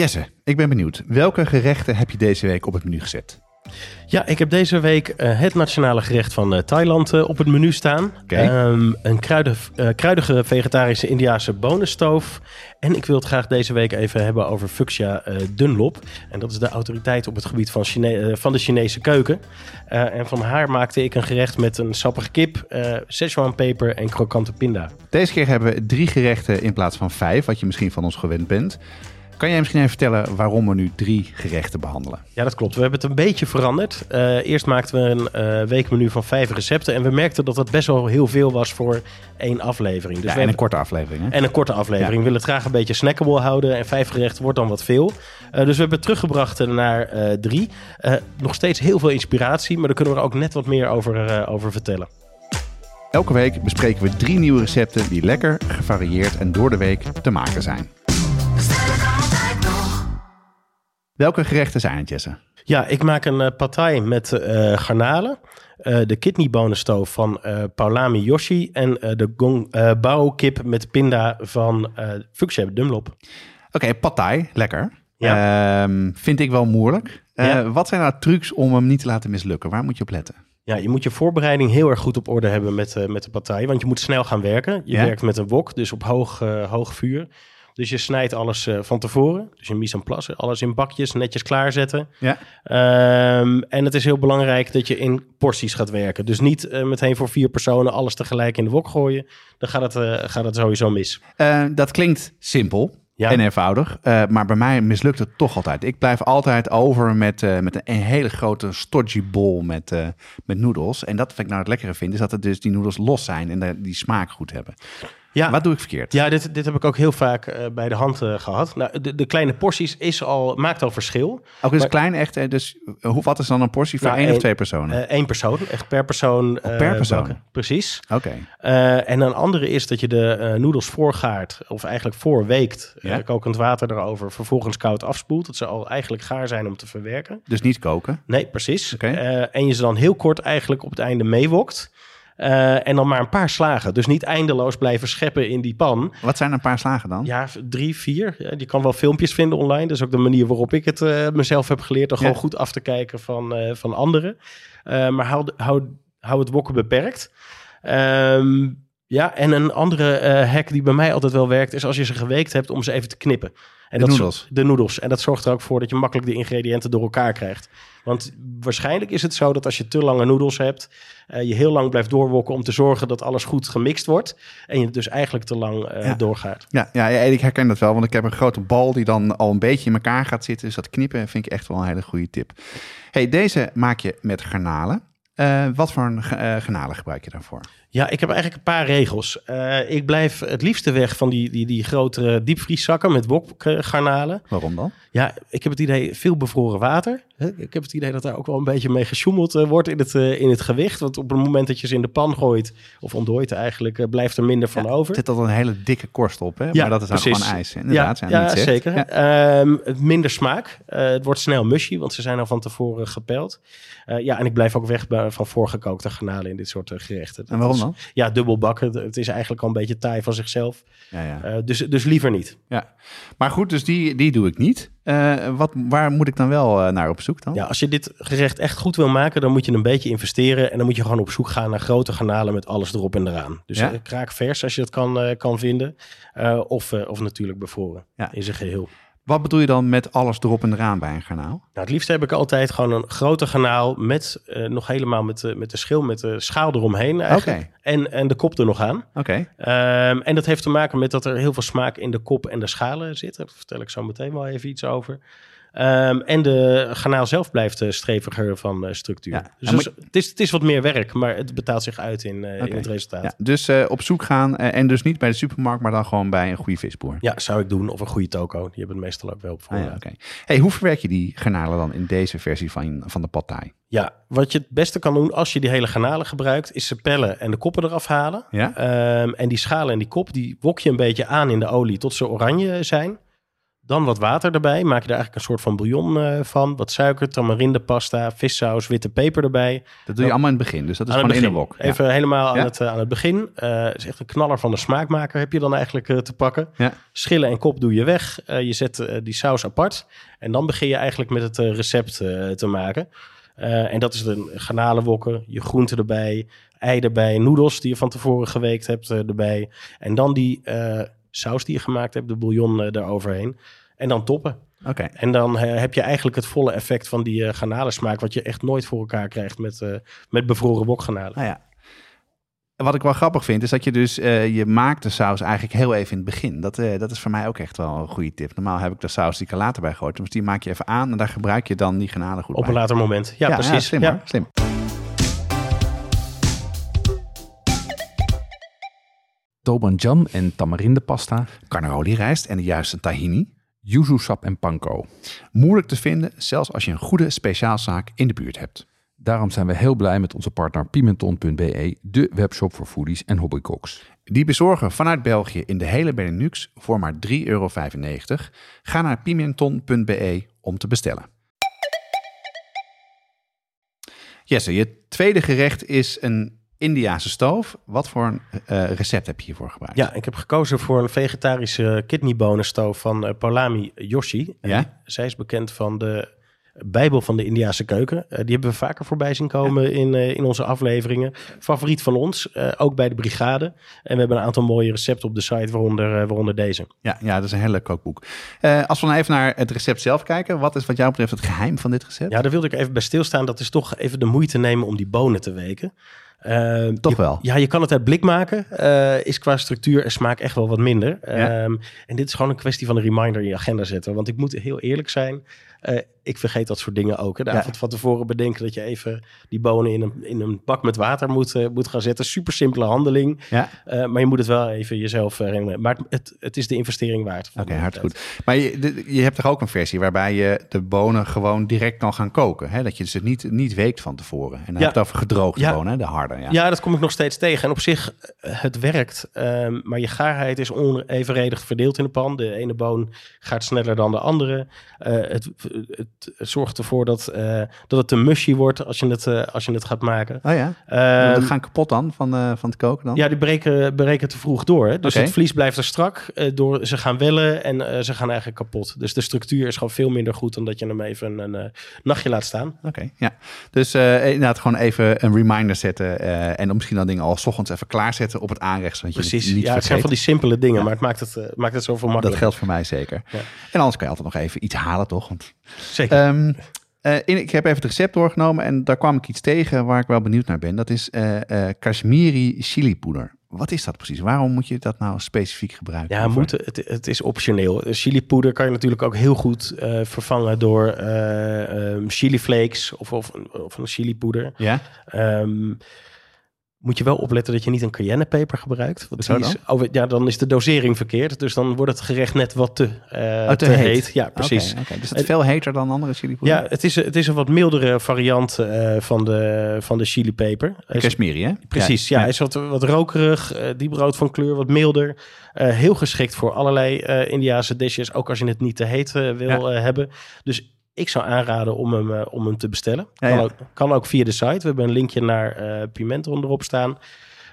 Jesse, ik ben benieuwd. Welke gerechten heb je deze week op het menu gezet? Ja, ik heb deze week het nationale gerecht van Thailand op het menu staan. Okay. Een kruidige vegetarische Indiase bonenstoof. En ik wil het graag deze week even hebben over Fuchsia Dunlop. En dat is de autoriteit op het gebied van de Chinese keuken. En van haar maakte ik een gerecht met een sappige kip, Sichuan peper en krokante pinda. Deze keer hebben we 3 gerechten in plaats van 5, wat je misschien van ons gewend bent. Kan jij misschien even vertellen waarom we nu 3 gerechten behandelen? Ja, dat klopt. We hebben het een beetje veranderd. Eerst maakten we een weekmenu van 5 recepten. En we merkten dat dat best wel heel veel was voor 1 aflevering. Dus ja, en een korte aflevering. Hè? En een korte aflevering. Ja. We willen het graag een beetje snackable houden. En 5 gerechten wordt dan wat veel. Dus we hebben het teruggebracht naar 3. Nog steeds heel veel inspiratie. Maar daar kunnen we er ook net wat meer over vertellen. Elke week bespreken we 3 nieuwe recepten die lekker, gevarieerd en door de week te maken zijn. Welke gerechten zijn het, Jesse? Ja, ik maak een pad thai met garnalen. De kidneybonenstoof van Paulami Joshi. En de Gong Bao kip met pinda van Fuchsia Dunlop. Oké, pad thai, lekker. Ja. Vind ik wel moeilijk. Ja. Wat zijn nou trucs om hem niet te laten mislukken? Waar moet je op letten? Ja, je moet je voorbereiding heel erg goed op orde hebben met de pad thai. Want je moet snel gaan werken. Je werkt met een wok, dus op hoog vuur. Dus je snijdt alles van tevoren. Dus je mise en place, alles in bakjes, netjes klaarzetten. Ja. En het is heel belangrijk dat je in porties gaat werken. Dus niet meteen voor 4 personen alles tegelijk in de wok gooien. Dan gaat het sowieso mis. Dat klinkt simpel. Ja. En eenvoudig. Maar bij mij mislukt het toch altijd. Ik blijf altijd over met een hele grote stodgy bowl met noedels. En dat wat ik nou het lekkere vind, is dat het dus die noedels los zijn en die smaak goed hebben. Ja. Wat doe ik verkeerd? Ja, dit heb ik ook heel vaak bij de hand gehad. Nou, de kleine porties maakt al verschil. Ook is klein echt, dus wat is dan een portie voor 1 of 2 personen? 1 persoon, echt per persoon. Per persoon? Bakken. Precies. Oké. En een andere is dat je de noedels voorgaart, of eigenlijk voorweekt. Kokend water erover, vervolgens koud afspoelt. Dat ze al eigenlijk gaar zijn om te verwerken. Dus niet koken? Nee, precies. Okay. En je ze dan heel kort eigenlijk op het einde meewokt. En dan maar een paar slagen. Dus niet eindeloos blijven scheppen in die pan. Wat zijn een paar slagen dan? Ja, 3, 4. Ja, je kan wel filmpjes vinden online. Dat is ook de manier waarop ik het mezelf heb geleerd. Om gewoon goed af te kijken van anderen. Maar hou het wokken beperkt. En een andere hack die bij mij altijd wel werkt, is als je ze geweekt hebt om ze even te knippen. En de noedels. En dat zorgt er ook voor dat je makkelijk de ingrediënten door elkaar krijgt. Want waarschijnlijk is het zo dat als je te lange noedels hebt, je heel lang blijft doorwokken om te zorgen dat alles goed gemixt wordt. En je dus eigenlijk te lang doorgaat. Ja, ik herken dat wel. Want ik heb een grote bal die dan al een beetje in elkaar gaat zitten. Dus dat knippen vind ik echt wel een hele goede tip. Hey, deze maak je met garnalen. Wat voor garnalen gebruik je daarvoor? Ja, ik heb eigenlijk een paar regels. Ik blijf het liefste weg van die grotere diepvrieszakken met wokgarnalen. Waarom dan? Ja, ik heb het idee, veel bevroren water. Ik heb het idee dat daar ook wel een beetje mee gesjoemeld wordt in het gewicht. Want op het moment dat je ze in de pan gooit, of ontdooit eigenlijk, blijft er minder van over. Er zit al een hele dikke korst op, hè? Ja, maar dat is precies. Gewoon ijs. Inderdaad, zeker. Ja. Minder smaak. Het wordt snel mushy, want ze zijn al van tevoren gepeld. En ik blijf ook weg van voorgekookte garnalen in dit soort gerechten. En waarom dan? Ja, dubbel bakken. Het is eigenlijk al een beetje taai van zichzelf. Ja. Dus liever niet. Ja. Maar goed, dus die doe ik niet. Waar moet ik dan wel naar op zoek dan? Ja, als je dit gerecht echt goed wil maken, dan moet je een beetje investeren. En dan moet je gewoon op zoek gaan naar grote garnalen met alles erop en eraan. Dus kraakvers als je dat kan vinden. Of natuurlijk bevroren in zijn geheel. Wat bedoel je dan met alles erop en eraan bij een garnaal? Nou, het liefst heb ik altijd gewoon een grote garnaal met nog helemaal met de schaal eromheen eigenlijk. Okay. En de kop er nog aan. Okay. En dat heeft te maken met dat er heel veel smaak in de kop en de schalen zit. Daar vertel ik zo meteen wel even iets over. En de garnaal zelf blijft streviger van structuur. Ja. Dus het is wat meer werk, maar het betaalt zich uit in het resultaat. Ja, dus op zoek gaan en dus niet bij de supermarkt, maar dan gewoon bij een goede visboer. Ja, zou ik doen. Of een goede toko. Die hebben het meestal ook wel op voorraad. Hey, hoe verwerk je die garnalen dan in deze versie van de pad thai? Ja, wat je het beste kan doen als je die hele garnalen gebruikt, is ze pellen en de koppen eraf halen. Ja? En die schalen en die kop, die wok je een beetje aan in de olie tot ze oranje zijn. Dan wat water erbij. Maak je er eigenlijk een soort van bouillon van. Wat suiker, tamarindepasta, vissaus, witte peper erbij. Dat doe je allemaal in het begin. Dus dat is gewoon in de wok. Even helemaal aan het begin. Het is echt een knaller van de smaakmaker heb je dan eigenlijk te pakken. Ja. Schillen en kop doe je weg. Je zet die saus apart. En dan begin je eigenlijk met het recept te maken. En dat is de garnalenwokken, je groenten erbij, ei erbij, noedels die je van tevoren geweekt hebt erbij. En dan die saus die je gemaakt hebt, de bouillon eroverheen. En dan toppen. Okay. En dan heb je eigenlijk het volle effect van die garnalensmaak, wat je echt nooit voor elkaar krijgt met bevroren wokgarnalen. Ah, ja. Wat ik wel grappig vind, is dat je dus... je maakt de saus eigenlijk heel even in het begin. Dat is voor mij ook echt wel een goede tip. Normaal heb ik de saus die ik er later bij gooit. Dus die maak je even aan en daar gebruik je dan die garnalen goed bij. Op een later moment. Ja, precies. Ja, slim, ja. Slim. Tobanjam en tamarindepasta. Carnaroli rijst en de juiste tahini. Yuzu sap en panko. Moeilijk te vinden, zelfs als je een goede speciaalzaak in de buurt hebt. Daarom zijn we heel blij met onze partner Pimenton.be, de webshop voor foodies en hobbycooks. Die bezorgen vanuit België in de hele Benelux voor maar €3,95. Ga naar Pimenton.be om te bestellen. Jesse, je tweede gerecht is een Indiase stoof. Wat voor een recept heb je hiervoor gebruikt? Ja, ik heb gekozen voor een vegetarische kidneybonenstoof van Paulami Joshi. Ja? Zij is bekend van de Bijbel van de Indiase keuken. Die hebben we vaker voorbij zien komen in onze afleveringen. Favoriet van ons, ook bij de brigade. En we hebben een aantal mooie recepten op de site, waaronder deze. Ja, dat is een heel leuk kookboek. Als we nou even naar het recept zelf kijken. Wat is wat jou betreft het geheim van dit recept? Ja, daar wilde ik even bij stilstaan. Dat is toch even de moeite nemen om die bonen te weken. Toch wel? Ja, je kan het uit blik maken. Is qua structuur en smaak echt wel wat minder. En dit is gewoon een kwestie van een reminder in je agenda zetten. Want ik moet heel eerlijk zijn. Ik vergeet dat soort dingen ook. Hè. De avond van tevoren bedenken dat je even die bonen in een bak met water moet gaan zetten. Super simpele handeling. Ja. Maar je moet het wel even jezelf herinneren. Maar het is de investering waard. Oké, hartstikke goed. Maar je hebt toch ook een versie waarbij je de bonen gewoon direct kan gaan koken? Hè? Dat je ze dus niet weekt van tevoren. En dan heb je het over gedroogde bonen, hè? De harde. Ja, dat kom ik nog steeds tegen. En op zich, het werkt. Maar je gaarheid is onevenredig verdeeld in de pan. De ene boon gaat sneller dan de andere. Het zorgt ervoor dat het te mushy wordt als je het gaat maken. Oh ja, dat gaan kapot dan van het koken dan? Ja, die breken te vroeg door. Hè? Dus het vlies blijft er strak. Ze gaan wellen en ze gaan eigenlijk kapot. Dus de structuur is gewoon veel minder goed dan dat je hem even een nachtje laat staan. Oké, ja. Dus inderdaad gewoon even een reminder zetten. En dan misschien dat ding al 's ochtends even klaarzetten op het aanrecht. Precies, het vergeet. Het zijn van die simpele dingen, maar het maakt het zoveel makkelijker. Dat geldt voor mij zeker. Ja. En anders kan je altijd nog even iets halen, toch? Want zeker. Ik heb even het recept doorgenomen en daar kwam ik iets tegen waar ik wel benieuwd naar ben. Dat is Kashmiri chilipoeder. Wat is dat precies? Waarom moet je dat nou specifiek gebruiken? Ja, het is optioneel. Chilipoeder kan je natuurlijk ook heel goed vervangen door chiliflakes of een chilipoeder. Ja. Moet je wel opletten dat je niet een cayennepeper gebruikt. Want die is, dan is de dosering verkeerd. Dus dan wordt het gerecht net wat te heet. Ja, precies. Okay. Dus het is veel heter dan andere chilipoeder? Ja, het is een wat mildere variant van de chilipeper. Kashmiri, hè? Precies, ja. Hij is wat rokerig, diep rood van kleur, wat milder. Heel geschikt voor allerlei Indiase dishes. Ook als je het niet te heet wil hebben. Dus ik zou aanraden om hem te bestellen. Kan ook via de site. We hebben een linkje naar Pimenton erop staan.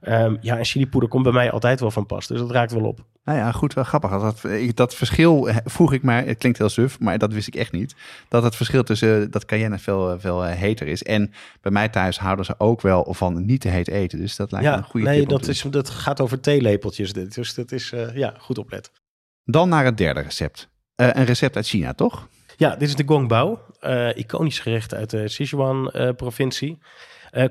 En chilipoeder komt bij mij altijd wel van pas. Dus dat raakt wel op. Nou ja, goed, wel grappig. Dat verschil vroeg ik maar. Het klinkt heel suf, maar dat wist ik echt niet. Dat het verschil tussen dat cayenne veel heter is. En bij mij thuis houden ze ook wel van niet te heet eten. Dus dat lijkt me een goede tip. Dat gaat over theelepeltjes. Dus dat is goed opletten. Dan naar het derde recept. Een recept uit China, toch? Ja, dit is de Gong Bao, iconisch gerecht uit de Sichuan-provincie.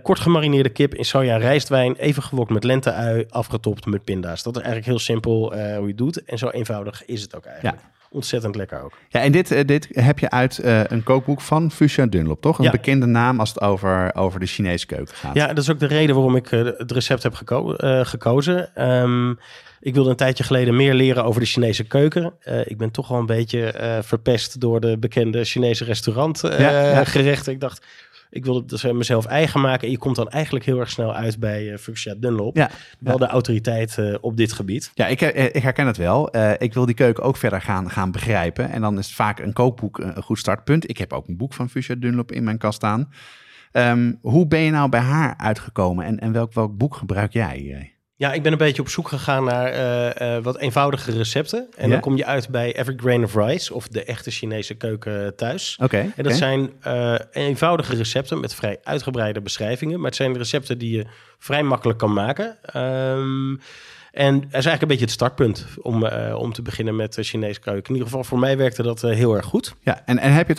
Kort gemarineerde kip in soja rijstwijn, even gewokt met lente-ui, afgetopt met pinda's. Dat is eigenlijk heel simpel hoe je het doet. En zo eenvoudig is het ook eigenlijk. Ja. Ontzettend lekker ook. Ja, en dit heb je uit een kookboek van Fuchsia Dunlop, toch? Een bekende naam als het over de Chinese keuken gaat. Ja, dat is ook de reden waarom ik het recept heb gekozen. Ik wilde een tijdje geleden meer leren over de Chinese keuken. Ik ben toch wel een beetje verpest door de bekende Chinese restaurantgerechten. Ik dacht, Ik wilde het mezelf eigen maken. En je komt dan eigenlijk heel erg snel uit bij Fuchsia Dunlop. Ja, wel de autoriteit op dit gebied. Ja, ik herken het wel. Ik wil die keuken ook verder gaan begrijpen. En dan is het vaak een kookboek een goed startpunt. Ik heb ook een boek van Fuchsia Dunlop in mijn kast staan. Hoe ben je nou bij haar uitgekomen? En welk boek gebruik jij? Ja, ik ben een beetje op zoek gegaan naar wat eenvoudige recepten. En dan kom je uit bij Every Grain of Rice of de echte Chinese keuken thuis. En dat zijn eenvoudige recepten met vrij uitgebreide beschrijvingen. Maar het zijn recepten die je vrij makkelijk kan maken. En dat is eigenlijk een beetje het startpunt om te beginnen met Chinese keuken. In ieder geval voor mij werkte dat heel erg goed. Ja, en heb je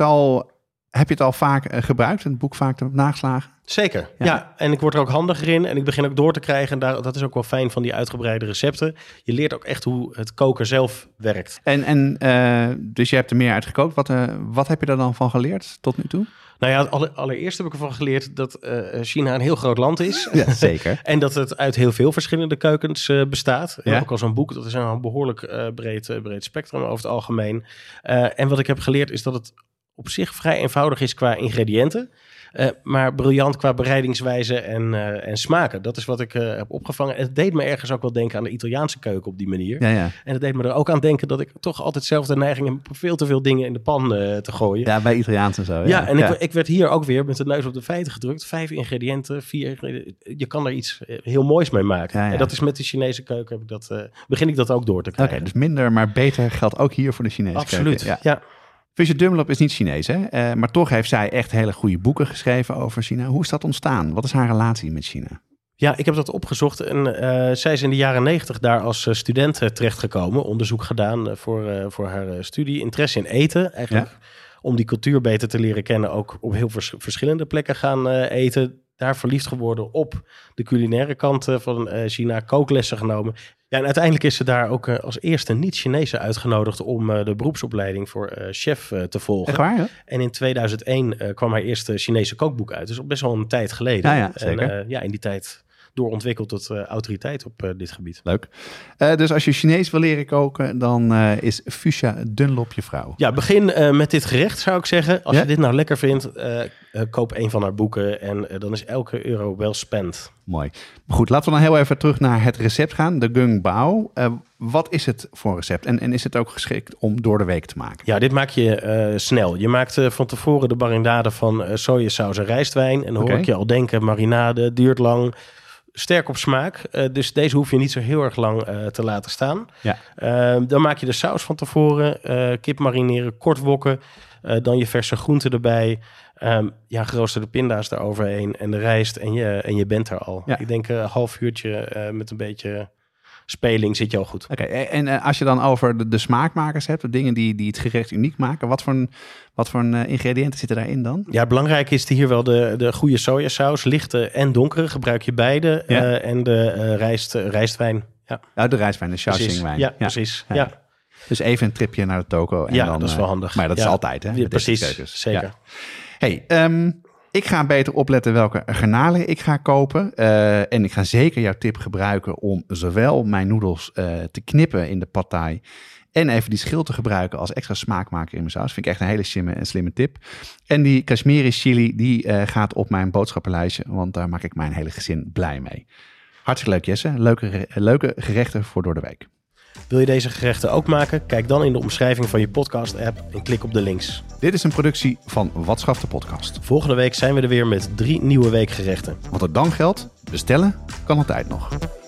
het al vaak gebruikt, het boek vaak nageslagen? Zeker, ja. En ik word er ook handiger in en ik begin ook door te krijgen. En dat is ook wel fijn van die uitgebreide recepten. Je leert ook echt hoe het koken zelf werkt. Dus je hebt er meer uit gekookt. Wat heb je er dan van geleerd tot nu toe? Nou ja, allereerst heb ik ervan geleerd dat China een heel groot land is. Ja, zeker. En dat het uit heel veel verschillende keukens bestaat. Ja. Ook al zo'n boek, dat is een behoorlijk breed spectrum over het algemeen. En wat ik heb geleerd is dat het op zich vrij eenvoudig is qua ingrediënten. Maar briljant qua bereidingswijze en smaken. Dat is wat ik heb opgevangen. En het deed me ergens ook wel denken aan de Italiaanse keuken op die manier. Ja. En het deed me er ook aan denken dat ik toch altijd zelf de neiging heb veel te veel dingen in de pan te gooien. Ja, bij Italiaans en zo. Ik werd hier ook weer met de neus op de feiten gedrukt. 5 ingrediënten, 4 ingrediënten. Je kan er iets heel moois mee maken. Ja. En dat is met de Chinese keuken, begin ik dat ook door te krijgen. Oké, dus minder, maar beter geldt ook hier voor de Chinese keuken. Absoluut, ja. Fuchsia Dunlop is niet Chinees, hè? Maar toch heeft zij echt hele goede boeken geschreven over China. Hoe is dat ontstaan? Wat is haar relatie met China? Ja, ik heb dat opgezocht en zij is in de jaren 90 daar als student terechtgekomen. Onderzoek gedaan voor haar studie. Interesse in eten, eigenlijk om die cultuur beter te leren kennen. Ook op heel verschillende plekken gaan eten. Daar verliefd geworden op de culinaire kant van China, kooklessen genomen. Ja, en uiteindelijk is ze daar ook als eerste niet-Chinese uitgenodigd om de beroepsopleiding voor chef te volgen. Echt waar, hè? En in 2001 kwam haar eerste Chinese kookboek uit. Dus al best wel een tijd geleden. Ja, zeker. En in die tijd doorontwikkeld tot autoriteit op dit gebied. Leuk. Dus als je Chinees wil leren koken, dan is Fuchsia Dunlop je vrouw. Ja, begin met dit gerecht, zou ik zeggen. Als je dit nou lekker vindt, koop een van haar boeken en dan is elke euro wel spend. Mooi. Goed, laten we dan heel even terug naar het recept gaan, de Gong Bao. Wat is het voor recept? En is het ook geschikt om door de week te maken? Ja, dit maak je snel. Je maakt van tevoren de marinade van sojasaus en rijstwijn. En dan hoor ik je al denken, marinade duurt lang. Sterk op smaak, dus deze hoef je niet zo heel erg lang te laten staan. Ja. Dan maak je de saus van tevoren, kip marineren, kort wokken, dan je verse groenten erbij. Geroosterde pinda's eroverheen en de rijst en je bent er al. Ja. Ik denk een half uurtje met een beetje speling zit je al goed. Oké, en als je dan over de smaakmakers hebt, de dingen die het gerecht uniek maken, wat voor ingrediënten zitten daarin dan? Ja, belangrijk is hier wel de goede sojasaus, lichte en donkere, gebruik je beide. Ja. En de rijstwijn. Ja. Oh, de rijstwijn, de Shaoxing wijn. Ja, precies. Ja. Dus even een tripje naar de toko. En dan, dat is wel handig. Maar dat is altijd, hè? Ja, precies, zeker. Ja. Hey, ik ga beter opletten welke garnalen ik ga kopen. En ik ga zeker jouw tip gebruiken om zowel mijn noedels te knippen in de pad thai en even die schil te gebruiken als extra smaakmaker in mijn saus. Vind ik echt een hele slimme tip. En die Kashmiri chili, die gaat op mijn boodschappenlijstje, want daar maak ik mijn hele gezin blij mee. Hartstikke leuk, Jesse. Leuke gerechten voor door de week. Wil je deze gerechten ook maken? Kijk dan in de omschrijving van je podcast-app en klik op de links. Dit is een productie van Wat Schaft de Podcast. Volgende week zijn we er weer met 3 nieuwe weekgerechten. Wat er dan geldt, bestellen kan altijd nog.